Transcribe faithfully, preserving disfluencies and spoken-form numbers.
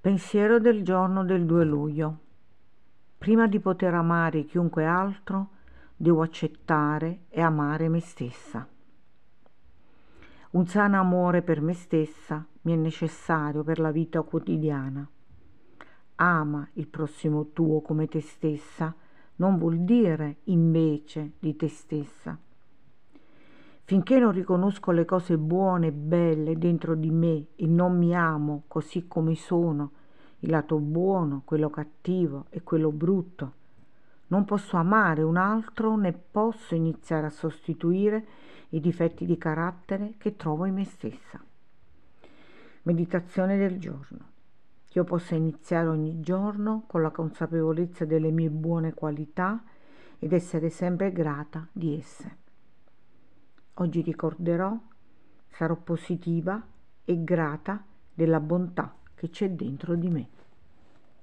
Pensiero del giorno del due luglio. Prima di poter amare chiunque altro, devo accettare e amare me stessa. Un sano amore per me stessa mi è necessario per la vita quotidiana. Ama il prossimo tuo come te stessa, non vuol dire invece di te stessa. Finché non riconosco le cose buone e belle dentro di me e non mi amo così come sono, il lato buono, quello cattivo e quello brutto, non posso amare un altro né posso iniziare a sostituire i difetti di carattere che trovo in me stessa. Meditazione del giorno. Che io possa iniziare ogni giorno con la consapevolezza delle mie buone qualità ed essere sempre grata di esse. Oggi ricorderò, sarò positiva e grata della bontà che c'è dentro di me.